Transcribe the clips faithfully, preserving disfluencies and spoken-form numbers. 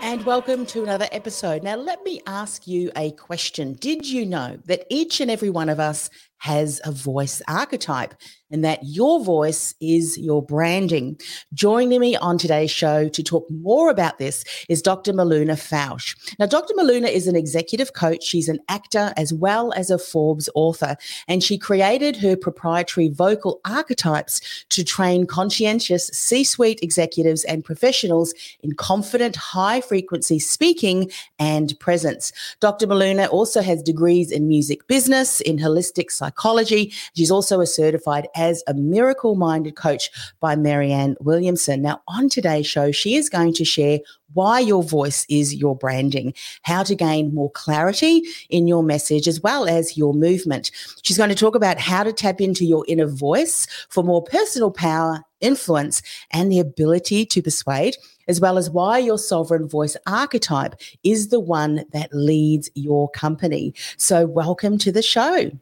And welcome to another episode. Now, let me ask you a question. Did you know that each and every one of us has a voice archetype and that your voice is your branding? Joining me on today's show to talk more about this is Doctor Miluna Fausch. Now, Doctor Miluna is an executive coach. She's an actor as well as a Forbes author, and she created her proprietary vocal archetypes to train conscientious C-suite executives and professionals in confident, high-frequency speaking and presence. Doctor Miluna also has degrees in music business, in holistic psychology, Psychology. She's also a certified as a miracle-minded coach by Marianne Williamson. Now, on today's show, she is going to share why your voice is your branding, how to gain more clarity in your message as well as your movement. She's going to talk about how to tap into your inner voice for more personal power, influence, and the ability to persuade, as well as why your sovereign voice archetype is the one that leads your company. So welcome to the show.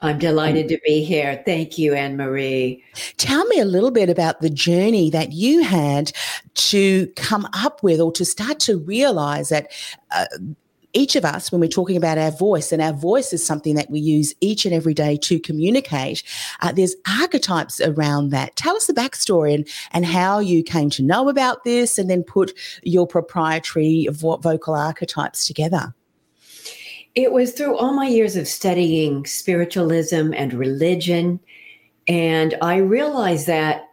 I'm delighted to be here. Thank you, Anne-Marie. Tell me a little bit about the journey that you had to come up with or to start to realize that uh, each of us, when we're talking about our voice, and our voice is something that we use each and every day to communicate, uh, there's archetypes around that. Tell us the backstory and, and how you came to know about this and then put your proprietary vo- vocal archetypes together. It was through all my years of studying spiritualism and religion, and I realized that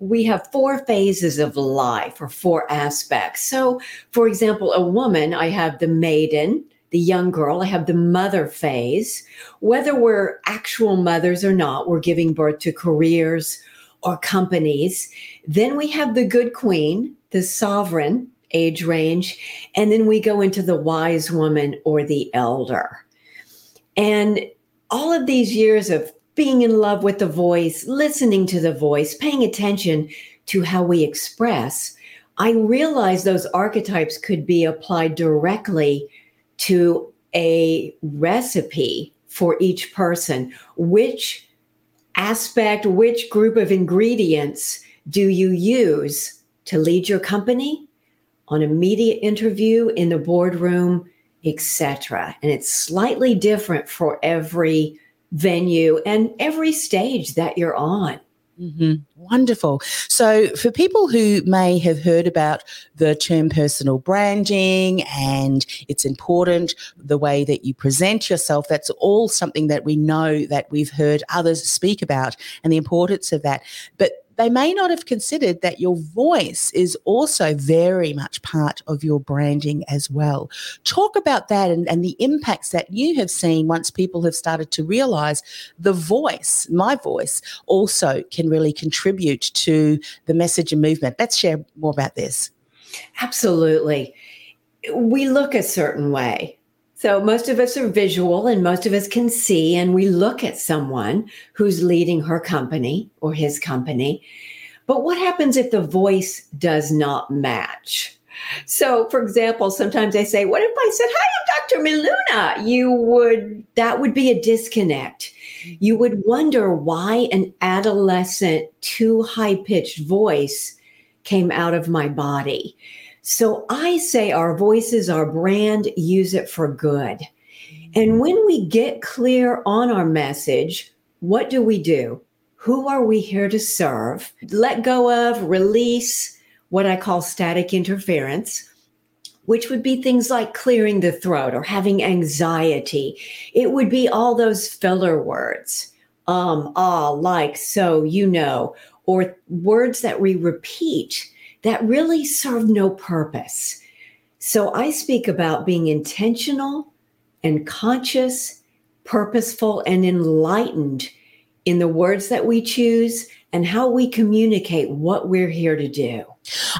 we have four phases of life, or four aspects. So, for example, a woman, I have the maiden, the young girl, I have the mother phase. Whether we're actual mothers or not, we're giving birth to careers or companies. Then we have the good queen, the sovereign age range, and then we go into the wise woman or the elder. And all of these years of being in love with the voice, listening to the voice, paying attention to how we express, I realized those archetypes could be applied directly to a recipe for each person. Which aspect, which group of ingredients do you use to lead your company, on a media interview, in the boardroom, et cetera. And it's slightly different for every venue and every stage that you're on. Mm-hmm. Wonderful. So for people who may have heard about the term personal branding and it's important, the way that you present yourself, that's all something that we know that we've heard others speak about and the importance of that. But they may not have considered that your voice is also very much part of your branding as well. Talk about that and, and the impacts that you have seen once people have started to realize the voice, my voice, also can really contribute to the message and movement. Let's share more about this. Absolutely. We look a certain way. So most of us are visual and most of us can see, and we look at someone who's leading her company or his company. But what happens if the voice does not match? So, for example, sometimes I say, what if I said, hi, I'm Doctor Miluna? You would, that would be a disconnect. You would wonder why an adolescent, too high-pitched voice came out of my body. So I say our voice is our brand, use it for good. And when we get clear on our message, what do we do? Who are we here to serve? Let go of, release what I call static interference. which would be things like clearing the throat or having anxiety. It would be all those filler words, um, ah, like, so, you know, or words that we repeat that really serve no purpose. So I speak about being intentional and conscious, purposeful, and enlightened in the words that we choose and how we communicate what we're here to do.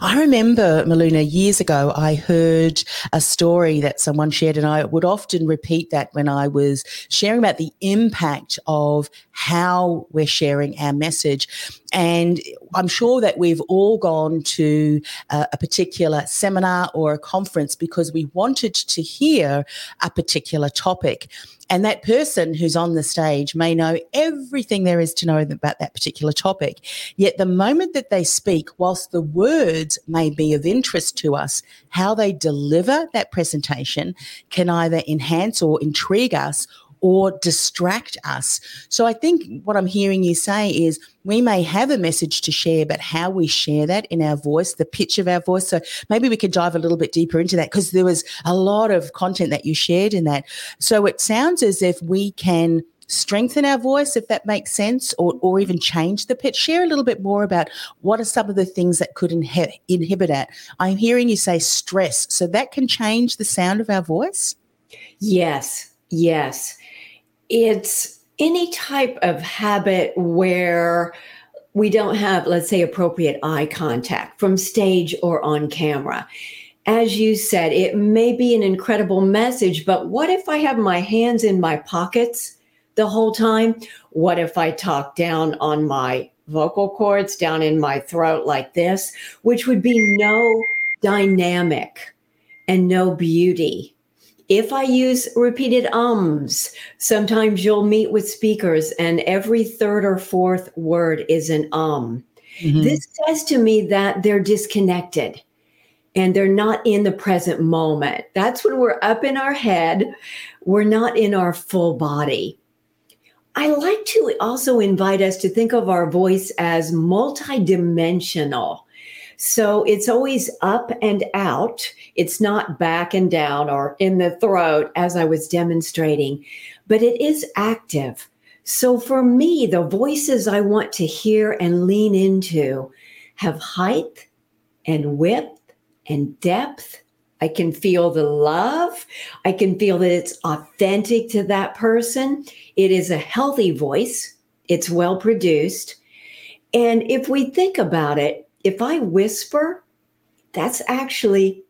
I remember, Miluna, years ago, I heard a story that someone shared, and I would often repeat that when I was sharing about the impact of how we're sharing our message. And I'm sure that we've all gone to uh, a particular seminar or a conference because we wanted to hear a particular topic. And that person who's on the stage may know everything there is to know about that particular topic. Yet the moment that they speak, whilst the words Words may be of interest to us, how they deliver that presentation can either enhance or intrigue us or distract us. So I think what I'm hearing you say is we may have a message to share, but how we share that in our voice, the pitch of our voice. So maybe we could dive a little bit deeper into that, because there was a lot of content that you shared in that. So it sounds as if we can strengthen our voice, if that makes sense, or or even change the pitch. Share a little bit more about what are some of the things that could inhi- inhibit that. I'm hearing you say stress. So that can change the sound of our voice? Yes, yes. It's any type of habit where we don't have, let's say, appropriate eye contact from stage or on camera. As you said, it may be an incredible message, but what if I have my hands in my pockets the whole time? What if I talk down on my vocal cords, down in my throat like this, which would be no dynamic and no beauty? If I use repeated ums, sometimes you'll meet with speakers and every third or fourth word is an um. Mm-hmm. This says to me that they're disconnected and they're not in the present moment. That's when we're up in our head. We're not in our full body. I like to also invite us to think of our voice as multidimensional. So it's always up and out. It's not back and down or in the throat, as I was demonstrating, but it is active. So for me, the voices I want to hear and lean into have height and width and depth. I can feel the love. I can feel that it's authentic to that person. It is a healthy voice. It's well produced. And if we think about it, if I whisper, that's actually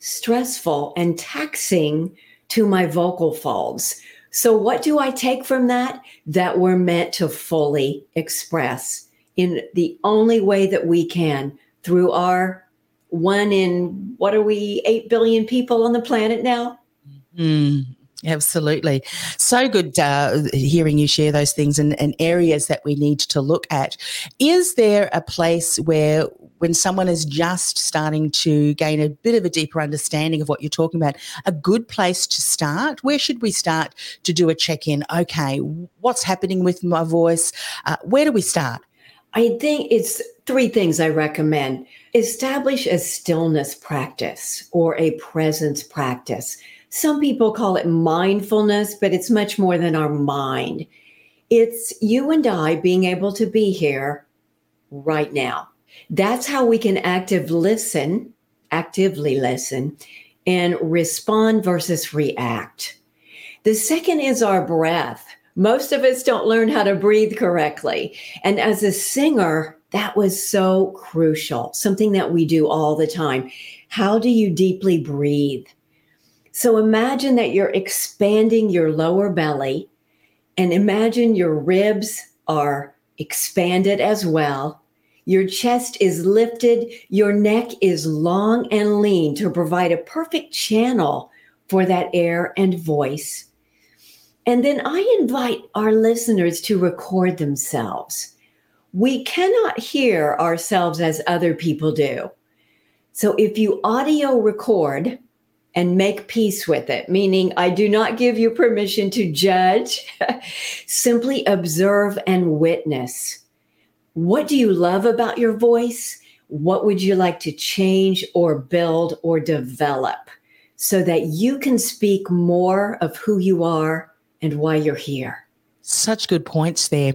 stressful and taxing to my vocal folds. So what do I take from that? That we're meant to fully express in the only way that we can, through our one in, what are we, eight billion people on the planet now? Mm, absolutely. So good uh, hearing you share those things and, and areas that we need to look at. Is there a place where, when someone is just starting to gain a bit of a deeper understanding of what you're talking about, a good place to start? Where should we start to do a check-in? Okay, what's happening with my voice? Uh, where do we start? I think it's three things I recommend. Establish a stillness practice or a presence practice. Some people call it mindfulness, but it's much more than our mind. It's you and I being able to be here right now. That's how we can active listen, actively listen, and respond versus react. The second is our breath. Most of us don't learn how to breathe correctly. And as a singer, that was so crucial, something that we do all the time. How do you deeply breathe? So imagine that you're expanding your lower belly, and imagine your ribs are expanded as well. Your chest is lifted. Your neck is long and lean to provide a perfect channel for that air and voice. And then I invite our listeners to record themselves. We cannot hear ourselves as other people do. So if you audio record and make peace with it, meaning I do not give you permission to judge, simply observe and witness. What do you love about your voice? what would you like to change or build or develop so that you can speak more of who you are and why you're here? Such good points there.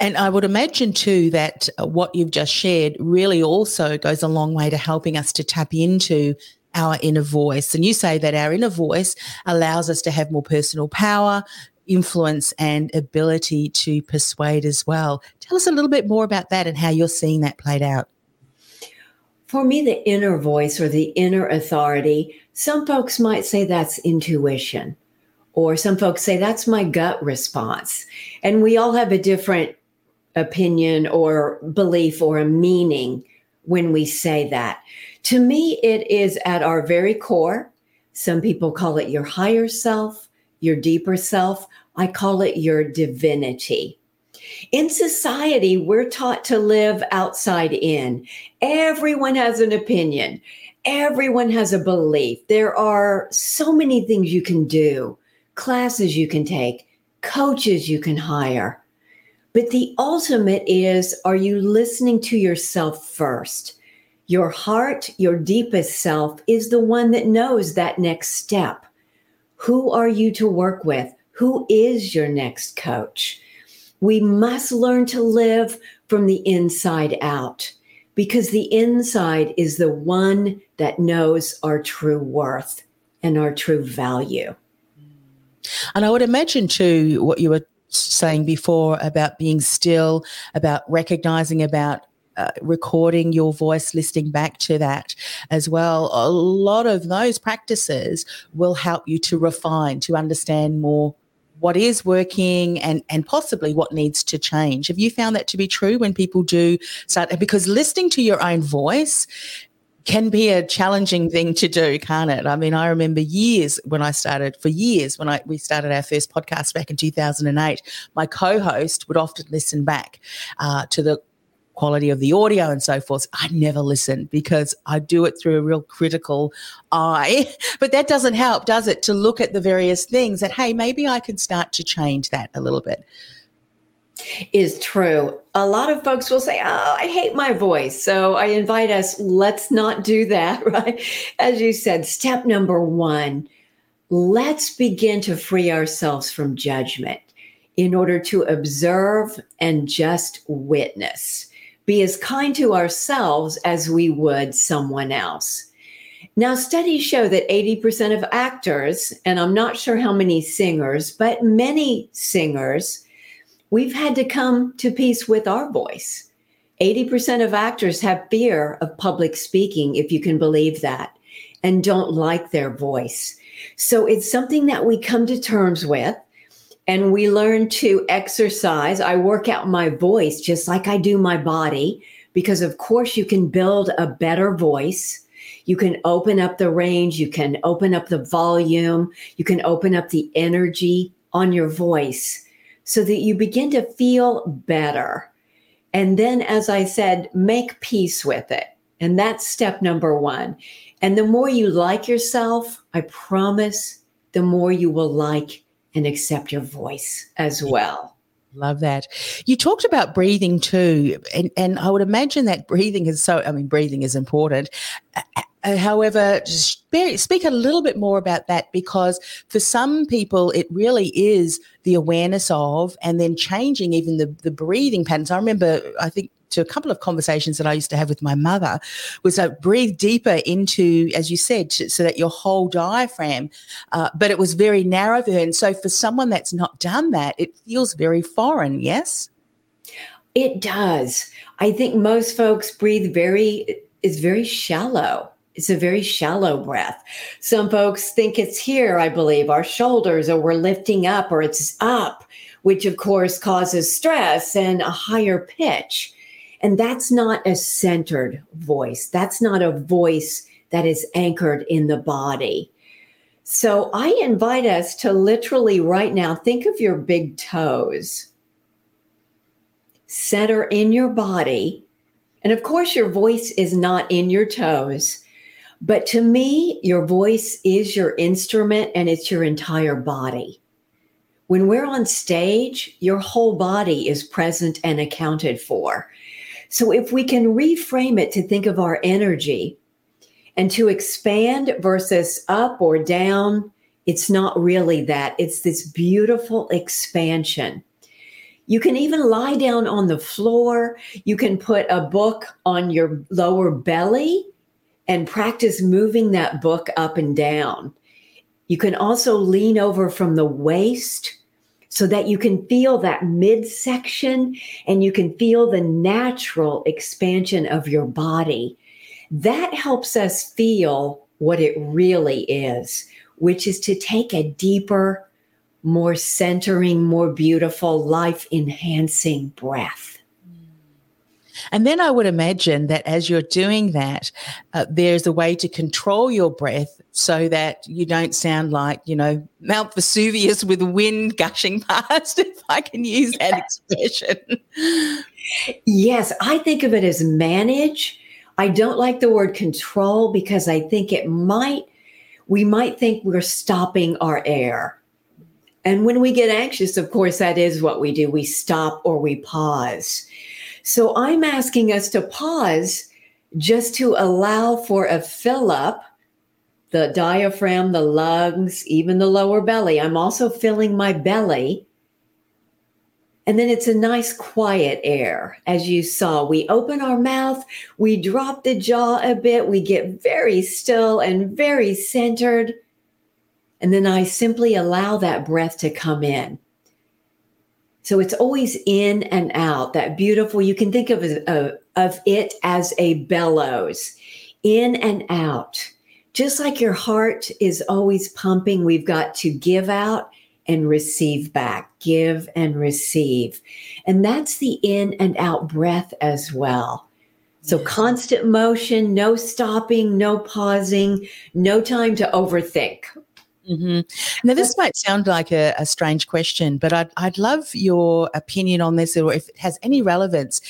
And I would imagine too that what you've just shared really also goes a long way to helping us to tap into our inner voice. And you say that our inner voice allows us to have more personal power, influence and ability to persuade as well. Tell us a little bit more about that and how you're seeing that played out. For me, the inner voice or the inner authority, some folks might say that's intuition. Or some folks say, that's my gut response. And we all have a different opinion or belief or a meaning when we say that. To me, it is at our very core. Some people call it your higher self, your deeper self. I call it your divinity. In society, we're taught to live outside in. Everyone has an opinion. Everyone has a belief. There are so many things you can do. Classes you can take, coaches you can hire. But the ultimate is, are you listening to yourself first? Your heart, your deepest self is the one that knows that next step. Who are you to work with? Who is your next coach? We must learn to live from the inside out because the inside is the one that knows our true worth and our true value. And I would imagine, too, what you were saying before about being still, about recognizing, about uh, recording your voice, listening back to that as well. A lot of those practices will help you to refine, to understand more what is working and, and possibly what needs to change. Have you found that to be true when people do start? Because listening to your own voice can be a challenging thing to do, can't it? I mean, I remember years when I started, for years when I we started our first podcast back in two thousand eight, my co-host would often listen back uh, to the quality of the audio and so forth. I never listen because I do it through a real critical eye, but that doesn't help, does it, to look at the various things that, hey, maybe I can start to change that a little bit. Is true. A lot of folks will say, oh, I hate my voice. So I invite us, let's not do that, right? As you said, step number one, let's begin to free ourselves from judgment in order to observe and just witness. Be as kind to ourselves as we would someone else. Now, studies show that eighty percent of actors, and I'm not sure how many singers, but many singers, we've had to come to peace with our voice. eighty percent of actors have fear of public speaking, if you can believe that, and don't like their voice. So it's something that we come to terms with and we learn to exercise. I work out my voice just like I do my body because, of course, you can build a better voice. You can open up the range. You can open up the volume. You can open up the energy on your voice, so that you begin to feel better. And then, as I said, make peace with it. And that's step number one. And the more you like yourself, I promise, the more you will like and accept your voice as well. Love that. You talked about breathing too. And, and I would imagine that breathing is so, I mean, breathing is important. However, speak a little bit more about that, because for some people it really is the awareness of and then changing even the, the breathing patterns. I remember, I think, to a couple of conversations that I used to have with my mother was to breathe deeper into, as you said, so that your whole diaphragm, uh, but it was very narrow for her. And so for someone that's not done that, it feels very foreign, yes? It does. I think most folks breathe very, it's very shallow. It's a very shallow breath. Some folks think it's here, I believe, our shoulders, or we're lifting up, or it's up, which of course causes stress and a higher pitch. And that's not a centered voice. That's not a voice that is anchored in the body. So I invite us to literally right now, think of your big toes. Center in your body. And of course, your voice is not in your toes. But to me, your voice is your instrument and it's your entire body. When we're on stage, your whole body is present and accounted for. So if we can reframe it to think of our energy and to expand versus up or down, it's not really that. It's this beautiful expansion. You can even lie down on the floor. You can put a book on your lower belly and practice moving that book up and down. You can also lean over from the waist so that you can feel that midsection and you can feel the natural expansion of your body. That helps us feel what it really is, which is to take a deeper, more centering, more beautiful, life-enhancing breath. And then I would imagine that as you're doing that, uh, there's a way to control your breath so that you don't sound like, you know, Mount Vesuvius with wind gushing past, if I can use that expression. Yes, I think of it as manage. I don't like the word control because I think it might, we might think we're stopping our air. And when we get anxious, of course, that is what we do. We stop or we pause. So I'm asking us to pause just to allow for a fill up, the diaphragm, the lungs, even the lower belly. I'm also filling my belly. And then it's a nice quiet air. As you saw, we open our mouth, we drop the jaw a bit, we get very still and very centered. And then I simply allow that breath to come in. So it's always in and out, that beautiful, you can think of, uh, of it as a bellows, in and out. Just like your heart is always pumping, we've got to give out and receive back, give and receive. And that's the in and out breath as well. So constant motion, no stopping, no pausing, no time to overthink. Mm-hmm. Now, this might sound like a, a strange question, but I'd, I'd love your opinion on this, or if it has any relevance.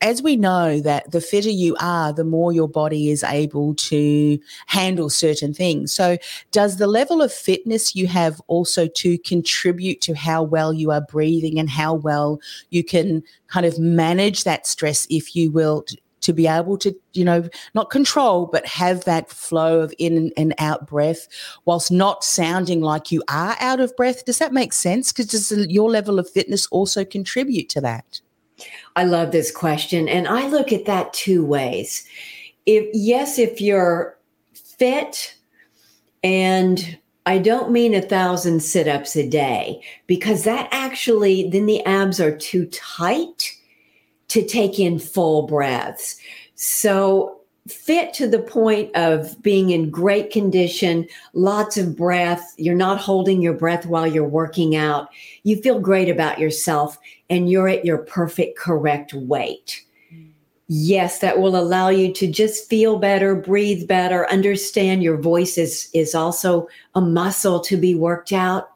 As we know that the fitter you are, the more your body is able to handle certain things. So does the level of fitness you have also to contribute to how well you are breathing and how well you can kind of manage that stress, if you will, to be able to, you know, not control, but have that flow of in and out breath whilst not sounding like you are out of breath? Does that make sense? Because does your level of fitness also contribute to that? I love this question. And I look at that two ways. If yes, if you're fit, and I don't mean a thousand sit-ups a day, because that actually, then the abs are too tight to take in full breaths. So fit to the point of being in great condition, lots of breath. You're not holding your breath while you're working out. You feel great about yourself and you're at your perfect, correct weight. Yes, that will allow you to just feel better, breathe better, understand your voice is, is also a muscle to be worked out.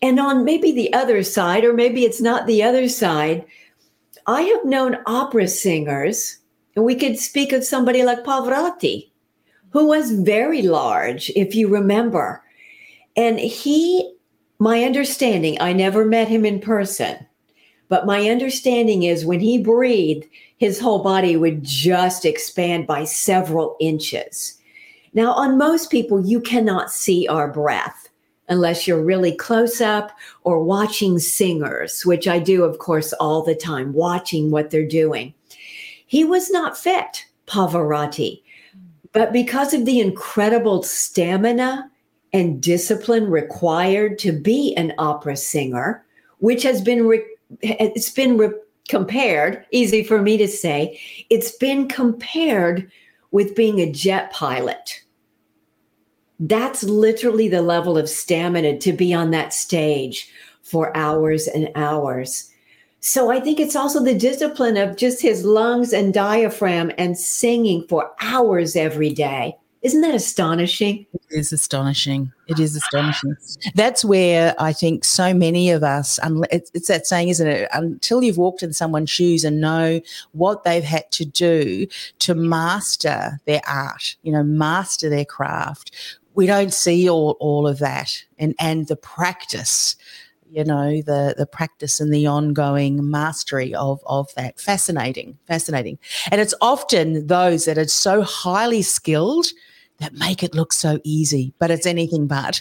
And on maybe the other side, or maybe it's not the other side, I have known opera singers, and we could speak of somebody like Pavarotti, who was very large, if you remember. And he, my understanding, I never met him in person, but my understanding is when he breathed, his whole body would just expand by several inches. Now, on most people, you cannot see our breath unless you're really close up or watching singers, which I do, of course, all the time, watching what they're doing. He was not fit, Pavarotti, but because of the incredible stamina and discipline required to be an opera singer, which has been, re- it's been re- compared, easy for me to say, it's been compared with being a jet pilot. That's literally the level of stamina to be on that stage for hours and hours. So I think it's also the discipline of just his lungs and diaphragm and singing for hours every day. Isn't that astonishing? It is astonishing. It is astonishing. That's where I think so many of us, it's that saying, isn't it? Until you've walked in someone's shoes and know what they've had to do to master their art, you know, master their craft, we don't see all, all of that and, and the practice you know, the the practice and the ongoing mastery of of that. Fascinating, fascinating. And it's often those that are so highly skilled that make it look so easy, but it's anything but.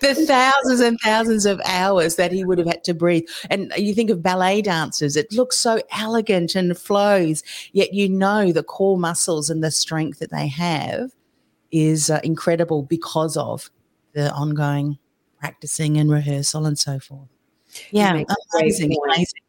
The thousands and thousands of hours that he would have had to breathe. And you think of ballet dancers, it looks so elegant and flows, yet you know the core muscles and the strength that they have is uh, incredible because of the ongoing practicing and rehearsal and so forth. Yeah, amazing, amazing.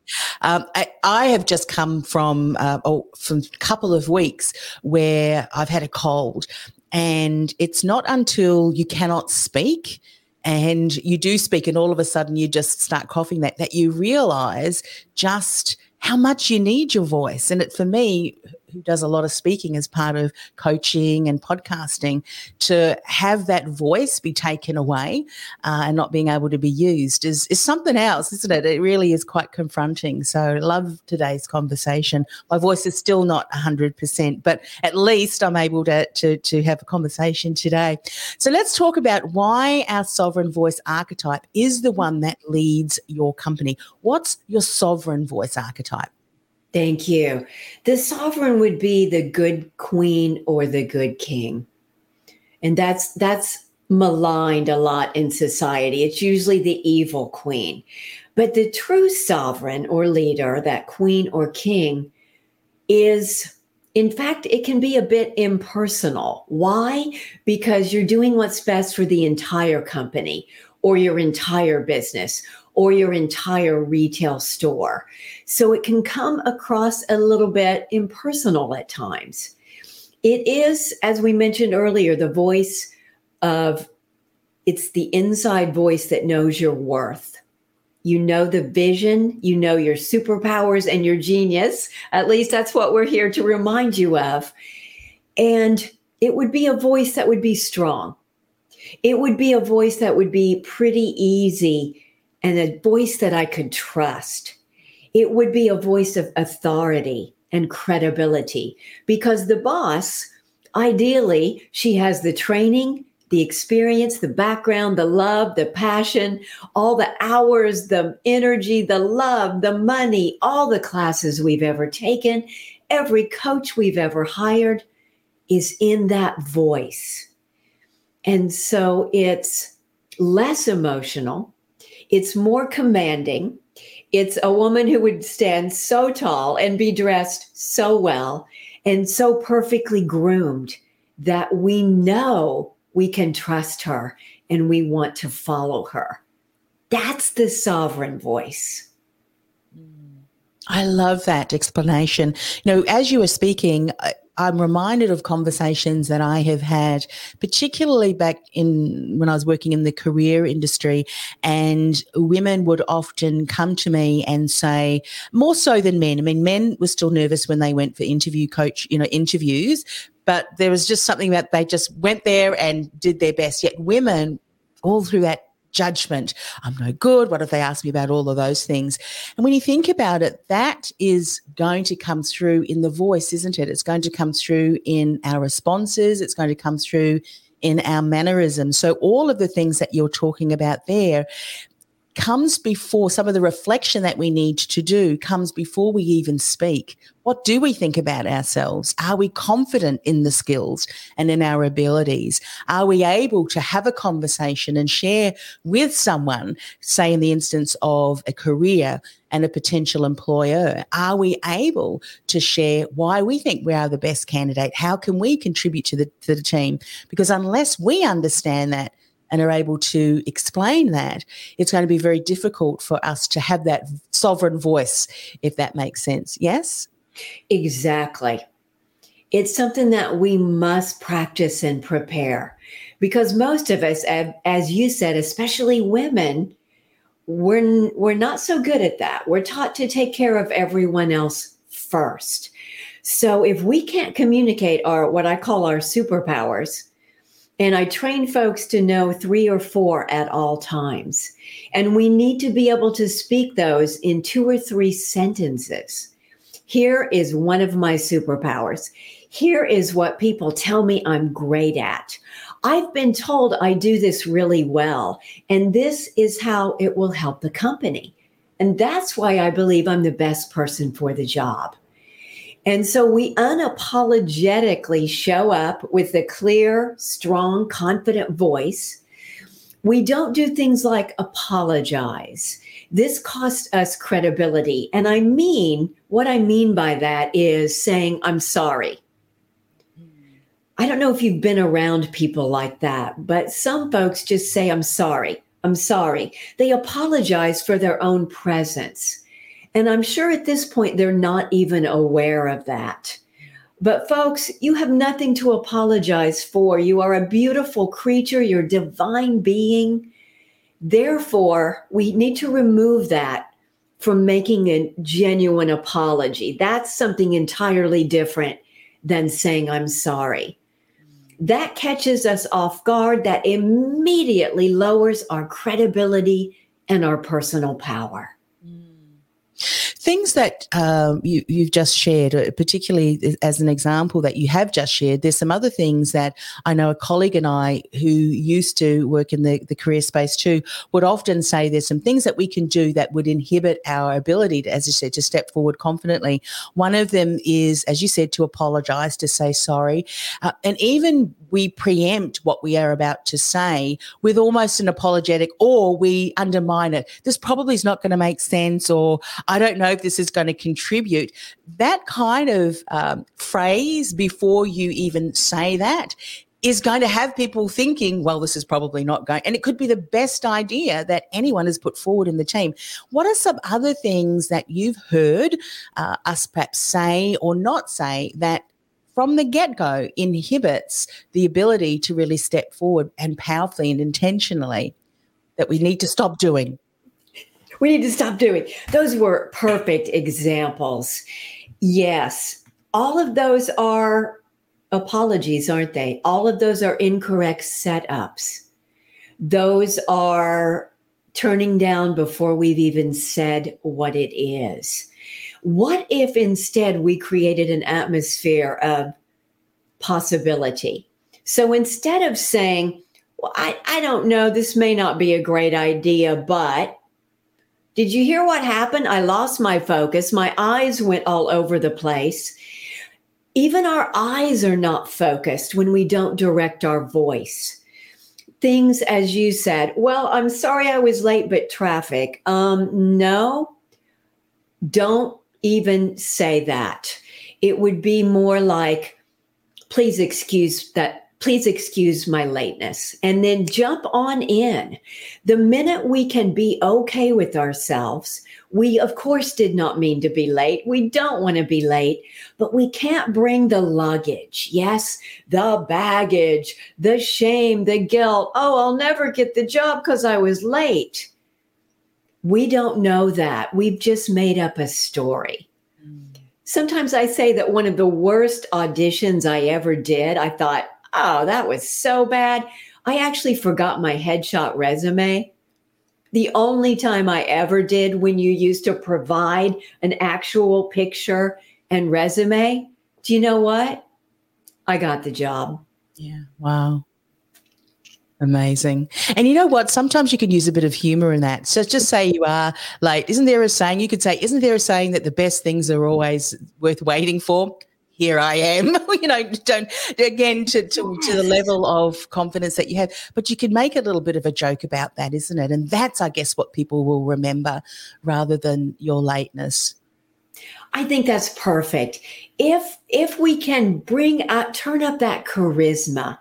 Um, I, I have just come from, uh, oh, from a couple of weeks where I've had a cold, and it's not until you cannot speak and you do speak and all of a sudden you just start coughing that, that you realise just how much you need your voice. And it, for me, who does a lot of speaking as part of coaching and podcasting, to have that voice be taken away uh, and not being able to be used is, is something else, isn't it? It really is quite confronting. So love today's conversation. My voice is still not one hundred percent, but at least I'm able to, to, to have a conversation today. So let's talk about why our sovereign voice archetype is the one that leads your company. What's your sovereign voice archetype? Thank you. The sovereign would be the good queen or the good king. And that's that's maligned a lot in society. It's usually the evil queen. But the true sovereign or leader, that queen or king, is, in fact, it can be a bit impersonal. Why? Because you're doing what's best for the entire company or your entire business or your entire retail store. So it can come across a little bit impersonal at times. It is, as we mentioned earlier, the voice of, it's the inside voice that knows your worth. You know the vision, you know your superpowers and your genius. At least that's what we're here to remind you of. And it would be a voice that would be strong. It would be a voice that would be pretty easy and a voice that I could trust. It would be a voice of authority and credibility, because the boss, ideally, she has the training, the experience, the background, the love, the passion, all the hours, the energy, the love, the money, all the classes we've ever taken, every coach we've ever hired is in that voice. And so it's less emotional. It's more commanding. It's a woman who would stand so tall and be dressed so well and so perfectly groomed that we know we can trust her and we want to follow her. That's the sovereign voice. I love that explanation. You know, as you were speaking, I- I'm reminded of conversations that I have had, particularly back in when I was working in the career industry, and women would often come to me and say, more so than men. I mean, men were still nervous when they went for interview coach, you know, interviews, but there was just something that they just went there and did their best. Yet women, all through that judgment, I'm no good, what if they ask me about all of those things? And when you think about it, that is going to come through in the voice, isn't it? It's going to come through in our responses. It's going to come through in our mannerisms. So all of the things that you're talking about there comes before, some of the reflection that we need to do comes before we even speak. What do we think about ourselves? Are we confident in the skills and in our abilities? Are we able to have a conversation and share with someone, say in the instance of a career and a potential employer? Are we able to share why we think we are the best candidate? How can we contribute to the, to the team? Because unless we understand that and are able to explain that, it's going to be very difficult for us to have that sovereign voice, if that makes sense. Yes? Exactly. It's something that we must practice and prepare, because most of us, as you said, especially women, we're, we're not so good at that. We're taught to take care of everyone else first. So if we can't communicate our, what I call our superpowers, and I train folks to know three or four at all times. And we need to be able to speak those in two or three sentences. Here is one of my superpowers. Here is what people tell me I'm great at. I've been told I do this really well, and this is how it will help the company. And that's why I believe I'm the best person for the job. And so we unapologetically show up with a clear, strong, confident voice. We don't do things like apologize. This costs us credibility. And I mean, what I mean by that is saying, I'm sorry. I don't know if you've been around people like that, but some folks just say, I'm sorry, I'm sorry. They apologize for their own presence. And I'm sure at this point, they're not even aware of that. But folks, you have nothing to apologize for. You are a beautiful creature. You're a divine being. Therefore, we need to remove that from making a genuine apology. That's something entirely different than saying, I'm sorry. That catches us off guard. That immediately lowers our credibility and our personal power. Things that um, you, you've just shared, particularly as an example that you have just shared, there's some other things that I know a colleague and I who used to work in the, the career space too would often say there's some things that we can do that would inhibit our ability, to, as you said, to step forward confidently. One of them is, as you said, to apologise, to say sorry. Uh, and even we preempt what we are about to say with almost an apologetic, or we undermine it. This probably is not going to make sense, or I don't know if this is going to contribute. That kind of um, phrase before you even say that is going to have people thinking, well, this is probably not going, and it could be the best idea that anyone has put forward in the team. What are some other things that you've heard uh, us perhaps say or not say that from the get-go inhibits the ability to really step forward and powerfully and intentionally that we need to stop doing? We need to stop doing. Those were perfect examples. Yes, all of those are apologies, aren't they? All of those are incorrect setups. Those are turning down before we've even said what it is. What if instead we created an atmosphere of possibility? So instead of saying, well, I, I don't know, this may not be a great idea, but... did you hear what happened? I lost my focus. My eyes went all over the place. Even our eyes are not focused when we don't direct our voice. Things, as you said, well, I'm sorry I was late, but traffic. Um, no, don't even say that. It would be more like, please excuse that. Please excuse my lateness, and then jump on in. The minute we can be okay with ourselves, we of course did not mean to be late. We don't want to be late, but we can't bring the luggage. Yes, the baggage, the shame, the guilt. Oh, I'll never get the job because I was late. We don't know that. We've just made up a story. Sometimes I say that one of the worst auditions I ever did, I thought, oh, that was so bad. I actually forgot my headshot resume. The only time I ever did, when you used to provide an actual picture and resume, do you know what? I got the job. Yeah. Wow. Amazing. And you know what? Sometimes you can use a bit of humor in that. So just say you are late. Isn't there a saying? You could say, isn't there a saying that the best things are always worth waiting for? Here I am, you know, don't, again, to, to, to the level of confidence that you have. But you can make a little bit of a joke about that, isn't it? And that's, I guess, what people will remember rather than your lateness. I think that's perfect. If if we can bring up, turn up that charisma,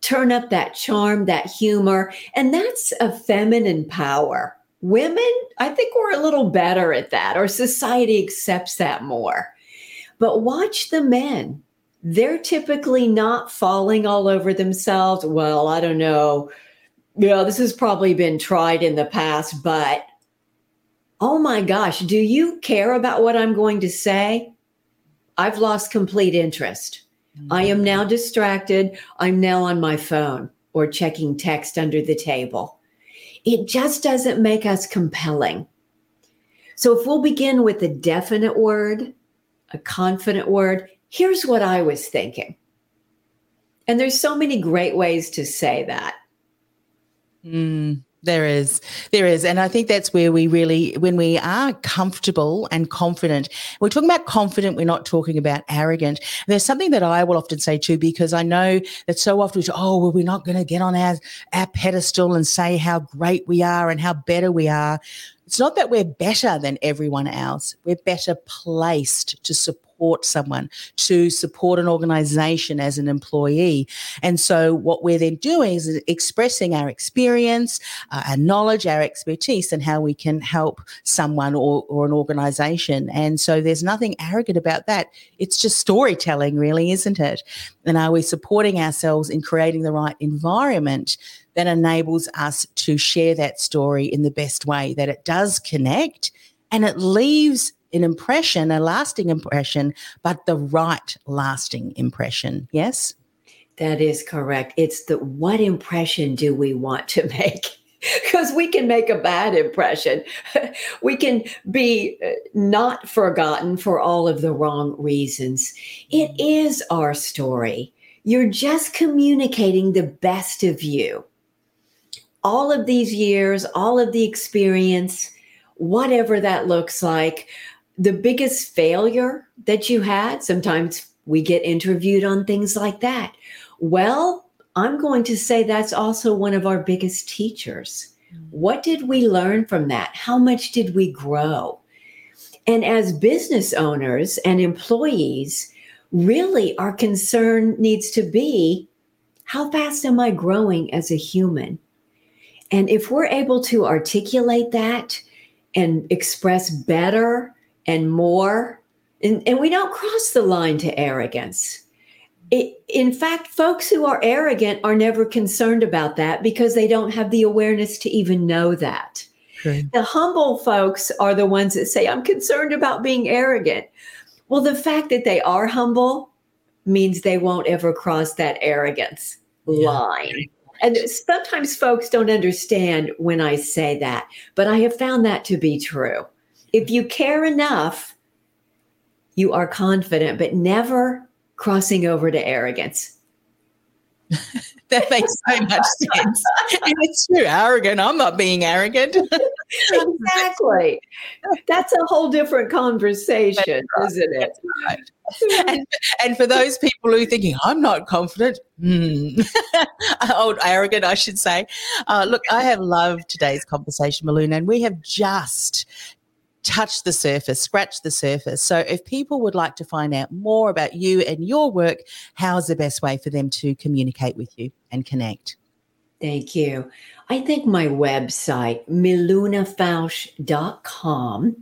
turn up that charm, that humor, and that's a feminine power. Women, I think we're a little better at that, or society accepts that more. But watch the men. They're typically not falling all over themselves. Well, I don't know. You know, this has probably been tried in the past, but oh my gosh, do you care about what I'm going to say? I've lost complete interest. Mm-hmm. I am now distracted. I'm now on my phone or checking text under the table. It just doesn't make us compelling. So if we'll begin with a definite word, a confident word, here's what I was thinking. And there's so many great ways to say that. Mm. There is. There is. And I think that's where we really, when we are comfortable and confident, we're talking about confident, we're not talking about arrogant. And there's something that I will often say too, because I know that so often we say, oh, well, we're not going to get on our, our pedestal and say how great we are and how better we are. It's not that we're better than everyone else. We're better placed to support. support someone, to support an organization as an employee. And so what we're then doing is expressing our experience, uh, our knowledge, our expertise, and how we can help someone or, or an organization. And so there's nothing arrogant about that. It's just storytelling, really, isn't it? And are we supporting ourselves in creating the right environment that enables us to share that story in the best way, that it does connect and it leaves an impression, a lasting impression, but the right lasting impression. Yes? That is correct. It's the what impression do we want to make? Because we can make a bad impression. We can be not forgotten for all of the wrong reasons. It is our story. You're just communicating the best of you. All of these years, all of the experience, whatever that looks like. The biggest failure that you had, sometimes we get interviewed on things like that. Well, I'm going to say that's also one of our biggest teachers. What did we learn from that? How much did we grow? And as business owners and employees, really our concern needs to be, how fast am I growing as a human? And if we're able to articulate that and express better and more. And, and we don't cross the line to arrogance. It, in fact, folks who are arrogant are never concerned about that because they don't have the awareness to even know that. Right. The humble folks are the ones that say, I'm concerned about being arrogant. Well, the fact that they are humble means they won't ever cross that arrogance yeah. line. And sometimes folks don't understand when I say that, but I have found that to be true. If you care enough, you are confident, but never crossing over to arrogance. That makes so much sense. And it's too arrogant. I'm not being arrogant. Exactly. That's a whole different conversation, that's isn't right. it? Right. And, and for those people who are thinking, I'm not confident, mm. old arrogant, I should say. Uh, look, I have loved today's conversation, Miluna, and we have just touch the surface, scratch the surface. So if people would like to find out more about you and your work, how's the best way for them to communicate with you and connect? Thank you. I think my website, miluna fausch dot com,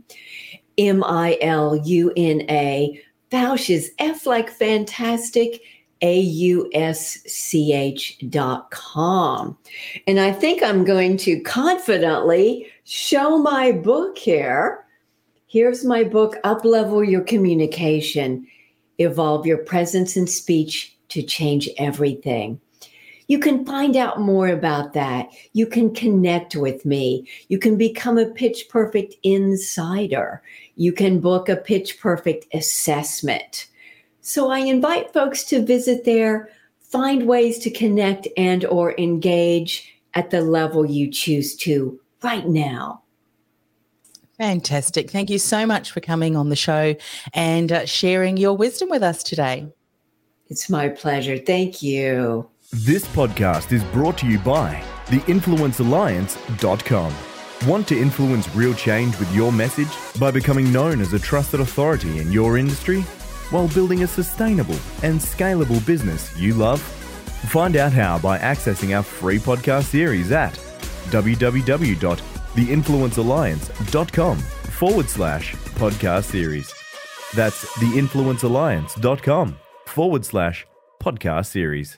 M I L U N A, Fausch is F like fantastic, A U S C H dot com. And I think I'm going to confidently show my book here. Here's my book, Uplevel Your Communication, Evolve Your Presence and Speech to Change Everything. You can find out more about that. You can connect with me. You can become a Pitch Perfect Insider. You can book a Pitch Perfect Assessment. So I invite folks to visit there, find ways to connect and or engage at the level you choose to right now. Fantastic. Thank you so much for coming on the show and uh, sharing your wisdom with us today. It's my pleasure. Thank you. This podcast is brought to you by the influence alliance dot com. Want to influence real change with your message by becoming known as a trusted authority in your industry while building a sustainable and scalable business you love? Find out how by accessing our free podcast series at www.theinfluencealliance.com forward slash podcast series. That's theinfluencealliance.com forward slash podcast series.